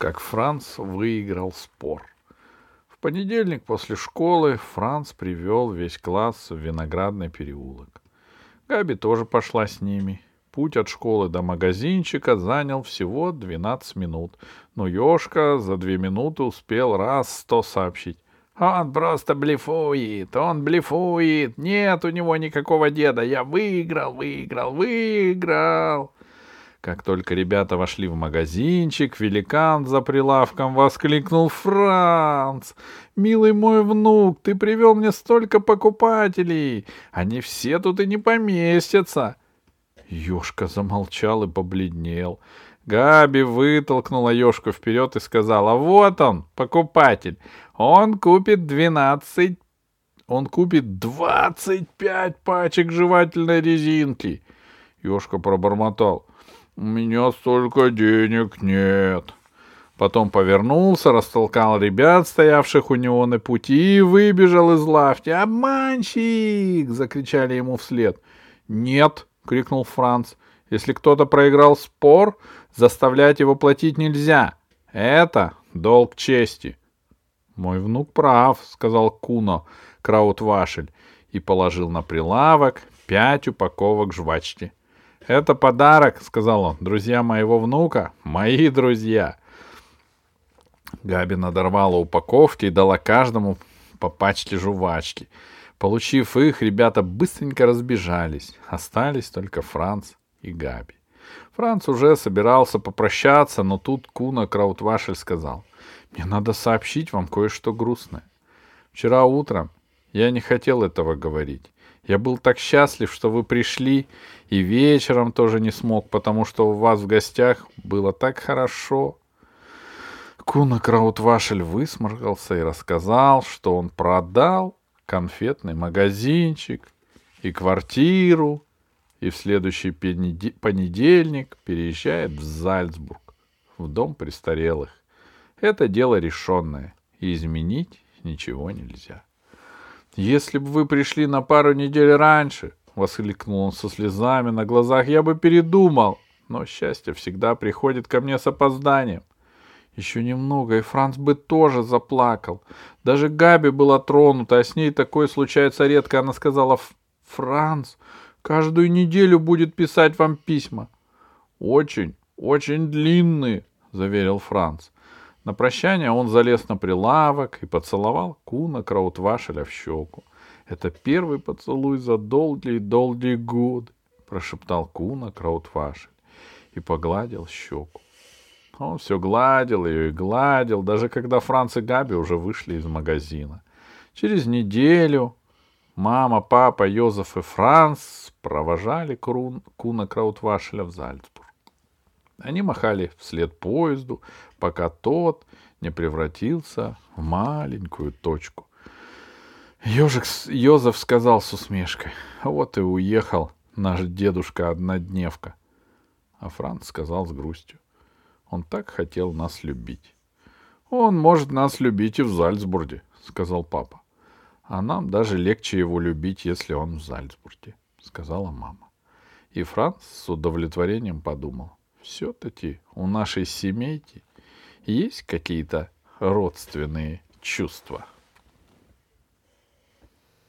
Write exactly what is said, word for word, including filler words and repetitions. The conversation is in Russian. как Франц выиграл спор. В понедельник после школы Франц привел весь класс в Виноградный переулок. Габи тоже пошла с ними. Путь от школы до магазинчика занял всего двенадцать минут, но Ёшка за две минуты успел раз сто сообщить. «Он просто блефует, он блефует, нет у него никакого деда, я выиграл, выиграл, выиграл!» Как только ребята вошли в магазинчик, великан за прилавком воскликнул: «Франц, милый мой внук, ты привел мне столько покупателей, они все тут и не поместятся!» Ёшка замолчал и побледнел. Габи вытолкнула Ёшку вперед и сказала: «Вот он, покупатель, он купит двенадцать, он купит двадцать пять пачек жевательной резинки». Ёшка пробормотал: «У меня столько денег нет». Потом повернулся, растолкал ребят, стоявших у него на пути, и выбежал из лавки. «Обманщик!» — закричали ему вслед. «Нет!» — крикнул Франц. «Если кто-то проиграл спор, заставлять его платить нельзя. Это долг чести». «Мой внук прав», — сказал Куно Краутвашель и положил на прилавок пять упаковок жвачки. «Это подарок», — сказал он, — «друзья моего внука, мои друзья». Габи надорвала упаковки и дала каждому по пачке жвачки. Получив их, ребята быстренько разбежались. Остались только Франц и Габи. Франц уже собирался попрощаться, но тут Куно Краутвашель сказал: «Мне надо сообщить вам кое-что грустное. Вчера утром я не хотел этого говорить. Я был так счастлив, что вы пришли, и вечером тоже не смог, потому что у вас в гостях было так хорошо». Куно Краутвашель высморкался и рассказал, что он продал конфетный магазинчик и квартиру, и в следующий понедельник переезжает в Зальцбург, в дом престарелых. Это дело решенное, и изменить ничего нельзя. «Если бы вы пришли на пару недель раньше, — воскликнул он со слезами на глазах, — я бы передумал, но счастье всегда приходит ко мне с опозданием». Еще немного, и Франц бы тоже заплакал. Даже Габи была тронута, а с ней такое случается редко. Она сказала: «Франц каждую неделю будет писать вам письма». «Очень, очень длинные», — заверил Франц. На прощание он залез на прилавок и поцеловал Куно Краутвашеля в щеку. «Это первый поцелуй за долгие-долгие годы», — прошептал Куно Краутвашель и погладил щеку. Он все гладил ее и гладил, даже когда Франц и Габи уже вышли из магазина. Через неделю мама, папа, Йозеф и Франц провожали Куно Краутвашеля в Зальцбург. Они махали вслед поезду, пока тот не превратился в маленькую точку. Ёжик, Йозеф сказал с усмешкой: «Вот и уехал наш дедушка-однодневка». А Франц сказал с грустью: «Он так хотел нас любить». «Он может нас любить и в Зальцбурге», — сказал папа. «А нам даже легче его любить, если он в Зальцбурге», — сказала мама. И Франц с удовлетворением подумал: «Все-таки у нашей семейки есть какие-то родственные чувства».